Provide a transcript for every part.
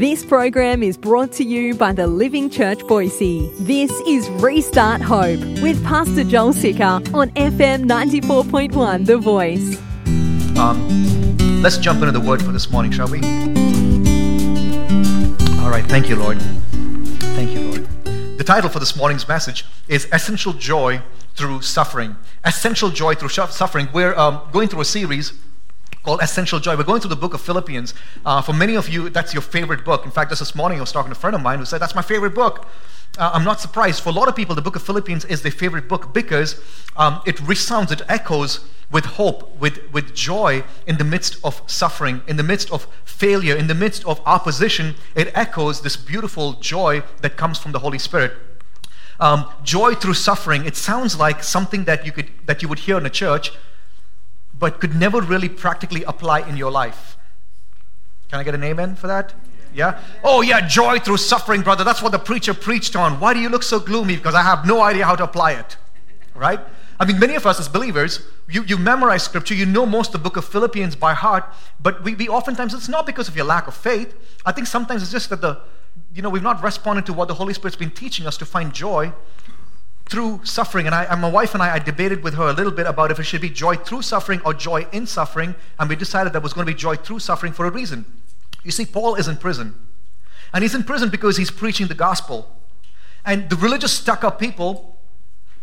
This program is brought to you by the Living Church Boise. This is Restart Hope with Pastor Joel Sicker on FM 94.1 The Voice. Let's jump into the Word for this morning, shall we? All right, thank you, Lord. Thank you, Lord. The title for this morning's message is Essential Joy Through Suffering. Essential Joy Through Suffering. We're going through a series called Essential Joy. We're going through the book of Philippians. For many of you, that's your favorite book. In fact, just this morning I was talking to a friend of mine who said, that's my favorite book. I'm not surprised. For a lot of people, the book of Philippians is their favorite book because it resounds, it echoes with hope, with joy in the midst of suffering, in the midst of failure, in the midst of opposition. It echoes this beautiful joy that comes from the Holy Spirit. Joy through suffering, it sounds like something that you would hear in a church, but could never really practically apply in your life. Can I get an amen for that? Yeah? Oh yeah, joy through suffering, brother. That's what the preacher preached on. Why do you look so gloomy? Because I have no idea how to apply it, right? I mean, many of us as believers, you memorize scripture, you know most of the book of Philippians by heart, but we oftentimes, it's not because of your lack of faith. I think sometimes it's just that we've not responded to what the Holy Spirit's been teaching us to find joy through suffering. And my wife and I debated with her a little bit about if it should be joy through suffering or joy in suffering, and we decided that was going to be joy through suffering for a reason. You see, Paul is in prison, and he's in prison because he's preaching the gospel. And the religious stuck-up people,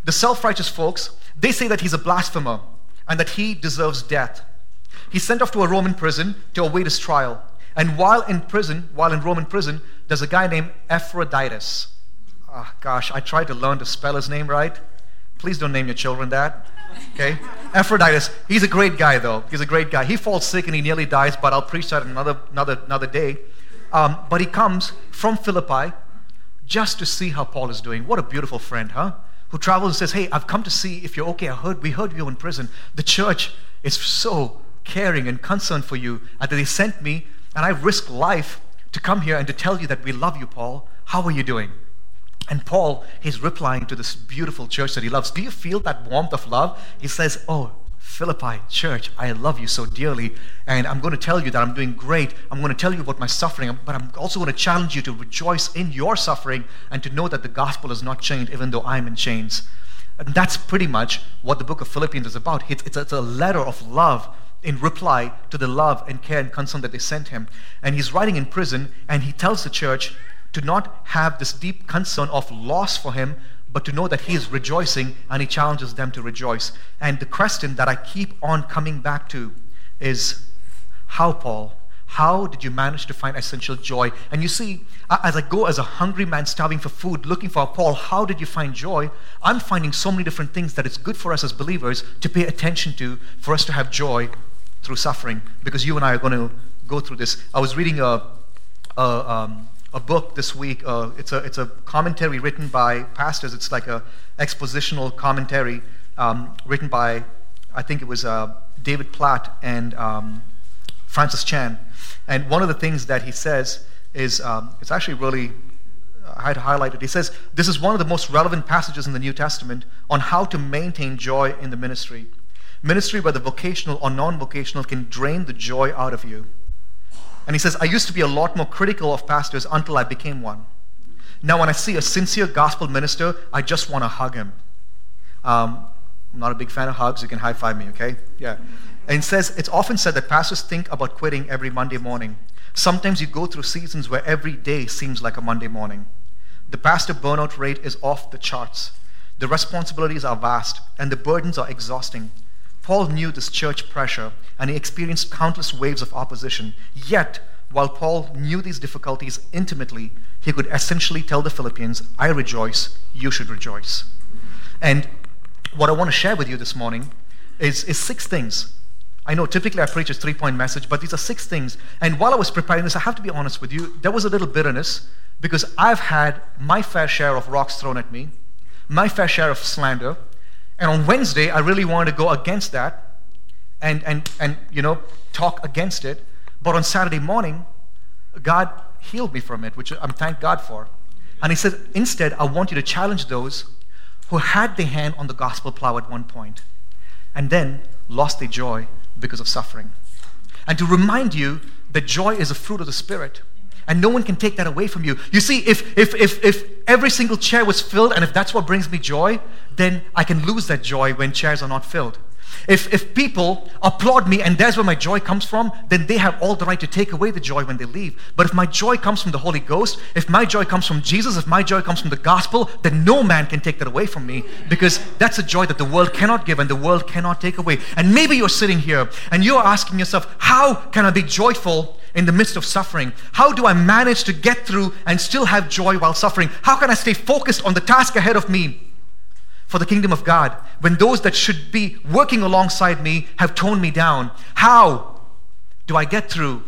the self-righteous folks, they say that he's a blasphemer and that he deserves death. He's sent off to a Roman prison to await his trial. And while in Roman prison, there's a guy named Epaphroditus. Oh, gosh, I tried to learn to spell his name right. Please don't name your children that, okay? Epaphroditus, he's a great guy though. He's a great guy. He falls sick and he nearly dies, but I'll preach that another day. But he comes from Philippi just to see how Paul is doing. What a beautiful friend, huh? Who travels and says, hey, I've come to see if you're okay. We heard you were in prison. The church is so caring and concerned for you that they sent me, and I risked life to come here and to tell you that we love you, Paul. How are you doing? And Paul, he's replying to this beautiful church that he loves. Do you feel that warmth of love? He says, oh, Philippi church, I love you so dearly, and I'm going to tell you that I'm doing great. I'm going to tell you about my suffering, but I'm also going to challenge you to rejoice in your suffering and to know that the gospel is not chained even though I'm in chains. And that's pretty much what the book of Philippians is about. It's a letter of love in reply to the love and care and concern that they sent him. And he's writing in prison, and he tells the church to not have this deep concern of loss for him, but to know that he is rejoicing, and he challenges them to rejoice. And the question that I keep on coming back to is, how, Paul? How did you manage to find essential joy? And you see, as I go as a hungry man starving for food, looking for, Paul, how did you find joy? I'm finding so many different things that it's good for us as believers to pay attention to, for us to have joy through suffering, because you and I are going to go through this. I was reading a book this week. It's a commentary written by pastors. It's like a expositional commentary written by, I think it was David Platt and Francis Chan. And one of the things that he says is, it's actually really, I had to highlight it. He says, this is one of the most relevant passages in the New Testament on how to maintain joy in the ministry. Ministry, whether vocational or non-vocational, can drain the joy out of you. And he says, I used to be a lot more critical of pastors until I became one. Now when I see a sincere gospel minister, I just want to hug him. I'm not a big fan of hugs. You can high five me, okay? Yeah. And he says, it's often said that pastors think about quitting every Monday morning. Sometimes you go through seasons where every day seems like a Monday morning. The pastor burnout rate is off the charts. The responsibilities are vast, and the burdens are exhausting. Paul knew this church pressure, and he experienced countless waves of opposition. Yet, while Paul knew these difficulties intimately, he could essentially tell the Philippians, I rejoice, you should rejoice. And what I want to share with you this morning is six things. I know typically I preach a three-point message, but these are six things. And while I was preparing this, I have to be honest with you, there was a little bitterness because I've had my fair share of rocks thrown at me, my fair share of slander. And on Wednesday, I really wanted to go against that and talk against it. But on Saturday morning, God healed me from it, which I'm thank God for. And he said, instead, I want you to challenge those who had their hand on the gospel plow at one point and then lost their joy because of suffering. And to remind you that joy is a fruit of the Spirit. and no one can take that away from you. You see, if every single chair was filled, and if that's what brings me joy, then I can lose that joy when chairs are not filled. If people applaud me and that's where my joy comes from, then they have all the right to take away the joy when they leave. But if my joy comes from the Holy Ghost, if my joy comes from Jesus, if my joy comes from the gospel, then no man can take that away from me, because that's a joy that the world cannot give and the world cannot take away. And maybe you're sitting here and you're asking yourself, how can I be joyful in the midst of suffering? How do I manage to get through and still have joy while suffering? How can I stay focused on the task ahead of me for the kingdom of God when those that should be working alongside me have toned me down? How do I get through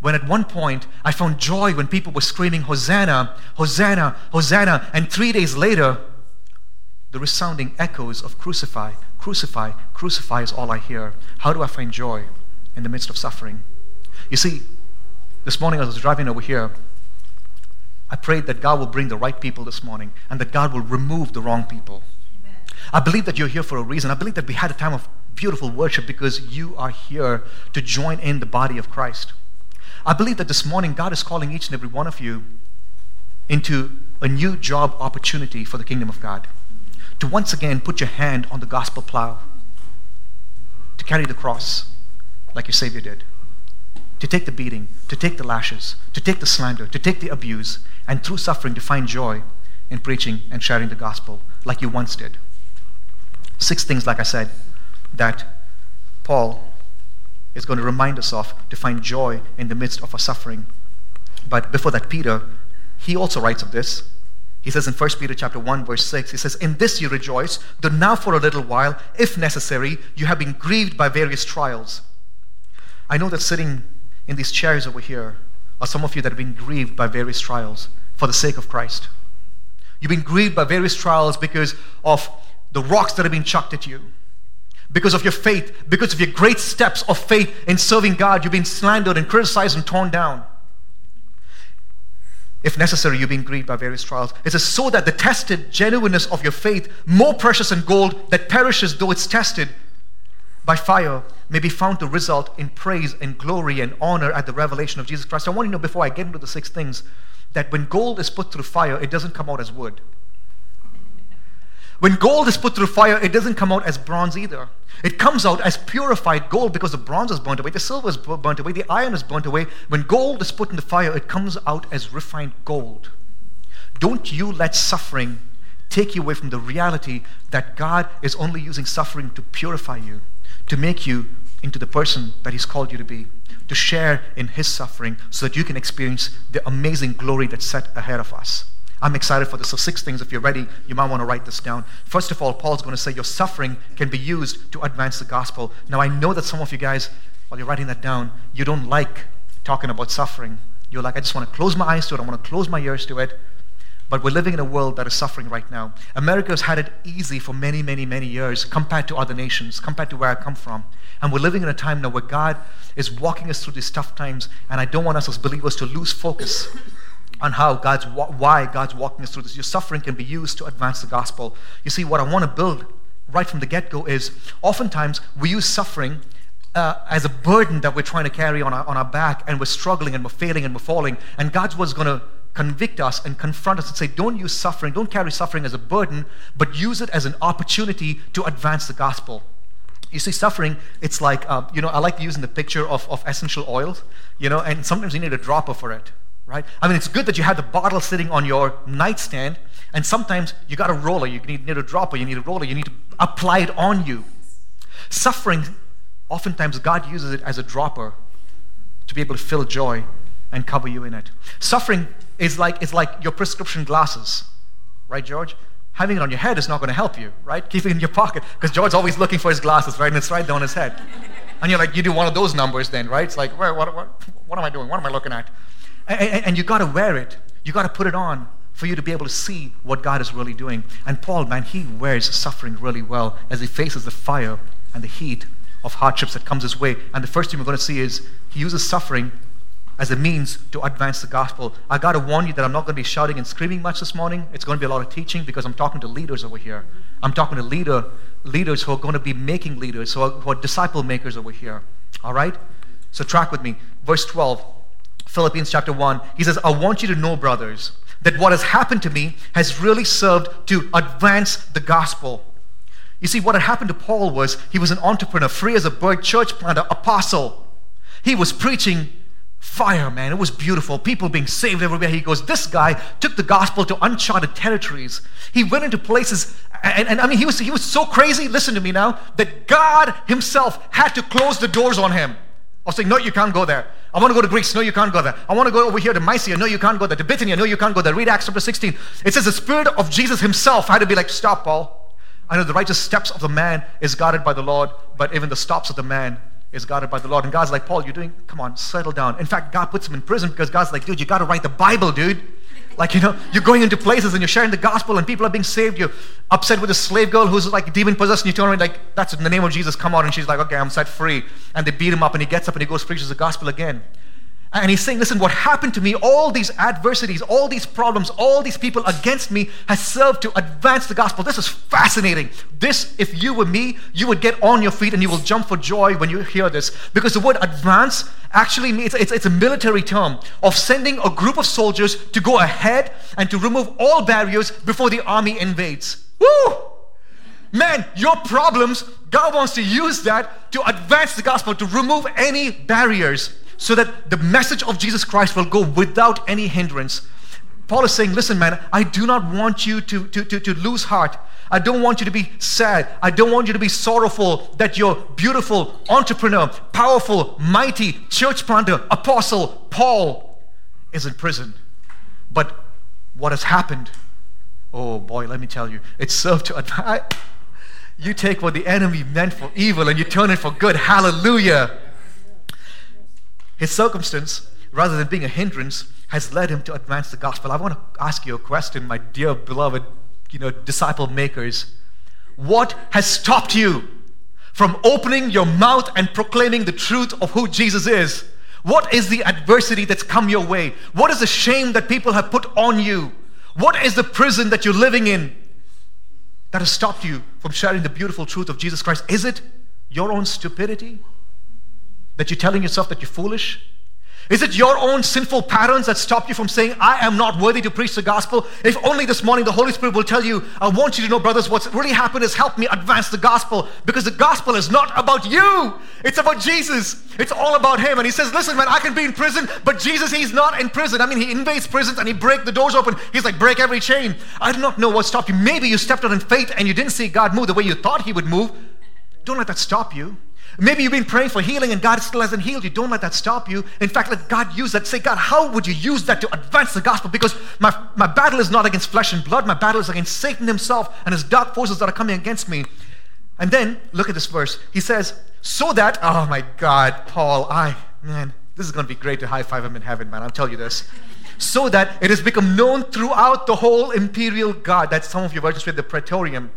when at one point I found joy when people were screaming, Hosanna, Hosanna, Hosanna, and 3 days later, the resounding echoes of crucify, crucify, crucify is all I hear? How do I find joy in the midst of suffering? You see, this morning as I was driving over here, I prayed that God will bring the right people this morning and that God will remove the wrong people. I believe that you're here for a reason. I believe that we had a time of beautiful worship because you are here to join in the body of Christ. I believe that this morning God is calling each and every one of you into a new job opportunity for the kingdom of God, to once again put your hand on the gospel plow, to carry the cross like your Savior did, to take the beating, to take the lashes, to take the slander, to take the abuse, and through suffering to find joy in preaching and sharing the gospel like you once did. 6 things, like I said, that Paul is going to remind us of to find joy in the midst of our suffering. But before that, Peter, he also writes of this. He says in 1 Peter chapter 1, verse 6, he says, "In this you rejoice, though now for a little while, if necessary, you have been grieved by various trials." I know that sitting in these chairs over here are some of you that have been grieved by various trials for the sake of Christ. You've been grieved by various trials because of the rocks that have been chucked at you, because of your faith, because of your great steps of faith in serving God. You've been slandered and criticized and torn down. If necessary, you've been grieved by various trials. It says, so that the tested genuineness of your faith, more precious than gold that perishes though it's tested by fire, may be found to result in praise and glory and honor at the revelation of Jesus Christ. I want you to know, before I get into the 6 things, that when gold is put through fire, it doesn't come out as wood. When gold is put through fire, it doesn't come out as bronze either. It comes out as purified gold, because the bronze is burnt away, the silver is burnt away, the iron is burnt away. When gold is put in the fire, it comes out as refined gold. Don't you let suffering take you away from the reality that God is only using suffering to purify you, to make you into the person that He's called you to be, to share in His suffering so that you can experience the amazing glory that's set ahead of us. I'm excited for this. So 6 things, if you're ready, you might want to write this down. First of all, Paul's going to say your suffering can be used to advance the gospel. Now, I know that some of you guys, while you're writing that down, you don't like talking about suffering. You're like, I just want to close my eyes to it. I want to close my ears to it. But we're living in a world that is suffering right now. America has had it easy for many, many, many years compared to other nations, compared to where I come from. And we're living in a time now where God is walking us through these tough times, and I don't want us as believers to lose focus on why God's walking us through this. Your suffering can be used to advance the gospel. You see, what I want to build right from the get-go is, oftentimes we use suffering as a burden that we're trying to carry on our back, and we're struggling and we're failing and we're falling. And God's word is going to convict us and confront us and say, don't use suffering, don't carry suffering as a burden, but use it as an opportunity to advance the gospel. You see, suffering, it's like, I like using the picture of essential oils, and sometimes you need a dropper for it. Right? I mean, it's good that you have the bottle sitting on your nightstand, and sometimes you got a roller, you need a dropper, you need a roller, you need to apply it on you. Suffering, oftentimes God uses it as a dropper to be able to fill joy and cover you in it. Suffering is like your prescription glasses, right, George? Having it on your head is not going to help you, right? Keep it in your pocket, because George's always looking for his glasses, right? And it's right there on his head. And you're like, you do one of those numbers then, right? It's like, what am I doing? What am I looking at? And you got to wear it. You got to put it on for you to be able to see what God is really doing. And Paul, man, he wears suffering really well as he faces the fire and the heat of hardships that comes his way. And the first thing we're going to see is he uses suffering as a means to advance the gospel. I got to warn you that I'm not going to be shouting and screaming much this morning. It's going to be a lot of teaching, because I'm talking to leaders over here. I'm talking to leaders who are going to be making leaders, who are disciple makers over here. All right? So track with me. Verse 12. Philippians chapter 1, he says, I want you to know, brothers, that what has happened to me has really served to advance the gospel. You see, what had happened to Paul was he was an entrepreneur, free as a bird, church planter, apostle. He was preaching fire, man. It was beautiful. People being saved everywhere. He goes, this guy took the gospel to uncharted territories. He went into places, and I mean, he was so crazy, listen to me now, that God himself had to close the doors on him. Or saying, no, you can't go there. I want to go to Greece. No, you can't go there. I want to go over here to Mysia. No, you can't go there. To Bithynia. No, you can't go there. Read Acts chapter 16. It says the Spirit of Jesus himself had to be like, stop, Paul. I know the righteous steps of the man is guarded by the Lord, but even the stops of the man is guarded by the Lord. And God's like, Paul, you're doing, come on, settle down. In fact, God puts him in prison because God's like, dude, you got to write the Bible, dude. Like, you know, you're going into places and you're sharing the gospel and people are being saved. You're upset with a slave girl who's like demon possessed, and you turn around like, that's in the name of Jesus, come out. And she's like, okay, I'm set free. And they beat him up, and he gets up and he goes preaches the gospel again. And he's saying, listen, what happened to me, all these adversities, all these problems, all these people against me has served to advance the gospel. This is fascinating. This, if you were me, you would get on your feet and you will jump for joy when you hear this. Because the word advance actually means, it's a military term of sending a group of soldiers to go ahead and to remove all barriers before the army invades. Woo! Man, your problems, God wants to use that to advance the gospel, to remove any barriers, so that the message of Jesus Christ will go without any hindrance. Paul is saying, listen, man, I do not want you to lose heart. I don't want you to be sad. I don't want you to be sorrowful that your beautiful entrepreneur, powerful, mighty church planter, apostle Paul is in prison. But what has happened? Oh boy, let me tell you, it served to advance. You take what the enemy meant for evil and you turn it for good. Hallelujah. His circumstance, rather than being a hindrance, has led him to advance the gospel. I want to ask you a question, my dear beloved, disciple makers. What has stopped you from opening your mouth and proclaiming the truth of who Jesus is? What is the adversity that's come your way? What is the shame that people have put on you? What is the prison that you're living in that has stopped you from sharing the beautiful truth of Jesus Christ? Is it your own stupidity? That you're telling yourself that you're foolish? Is it your own sinful patterns that stop you from saying, I am not worthy to preach the gospel? If only this morning the Holy Spirit will tell you, I want you to know, brothers, what's really happened is help me advance the gospel, because the gospel is not about you. It's about Jesus. It's all about him. And he says, listen, man, I can be in prison, but Jesus, he's not in prison. I mean, he invades prisons and he breaks the doors open. He's like, break every chain. I do not know what stopped you. Maybe you stepped out in faith and you didn't see God move the way you thought he would move. Don't let that stop you. Maybe you've been praying for healing and God still hasn't healed you. Don't let that stop you. In fact, let God use that. Say, God, how would you use that to advance the gospel? Because my battle is not against flesh and blood. My battle is against Satan himself and his dark forces that are coming against me. And then, look at this verse. He says, so that, oh my God, Paul, this is going to be great to high five him in heaven, man. I'll tell you this. So that it has become known throughout the whole imperial guard. That's some of your versions with the Praetorium.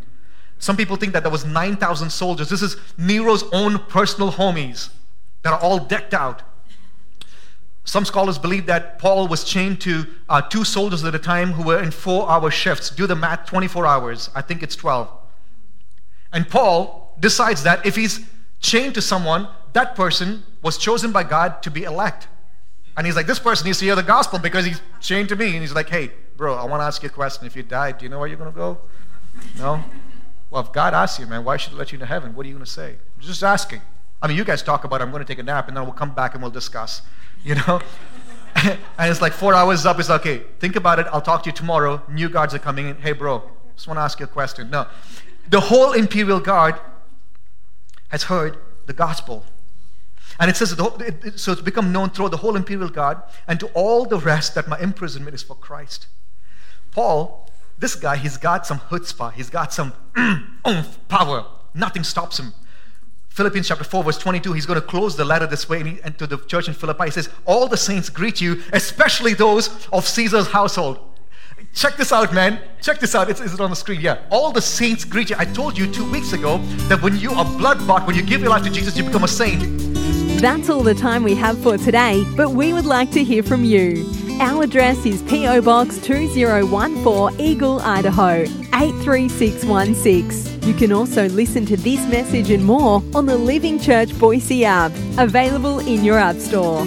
Some people think that there was 9,000 soldiers. This is Nero's own personal homies that are all decked out. Some scholars believe that Paul was chained to 2 soldiers at a time who were in 4-hour shifts. Do the math, 24 hours. I think it's 12. And Paul decides that if he's chained to someone, that person was chosen by God to be elect. And he's like, this person needs to hear the gospel because he's chained to me. And he's like, hey, bro, I want to ask you a question. If you die, do you know where you're going to go? No? Well, if God asks you, man, why should he let you into heaven? What are you going to say? I'm just asking. I mean, you guys talk about it. I'm going to take a nap, and then we'll come back and we'll discuss, And it's like 4 hours up. It's like, okay, think about it. I'll talk to you tomorrow. New guards are coming in. Hey, bro, just want to ask you a question. No. The whole imperial guard has heard the gospel. And it says, so it's become known throughout the whole imperial guard and to all the rest that my imprisonment is for Christ. Paul, this guy, he's got some chutzpah. He's got some oomph, power. Nothing stops him. Philippians chapter 4, verse 22, he's going to close the letter this way and to the church in Philippi. He says, all the saints greet you, especially those of Caesar's household. Check this out, man. Check this out. Is it on the screen? Yeah. All the saints greet you. I told you 2 weeks ago that when you are blood-bought, when you give your life to Jesus, you become a saint. That's all the time we have for today, but we would like to hear from you. Our address is PO Box 2014 Eagle, Idaho 83616. You can also listen to this message and more on the Living Church Boise app, available in your app store.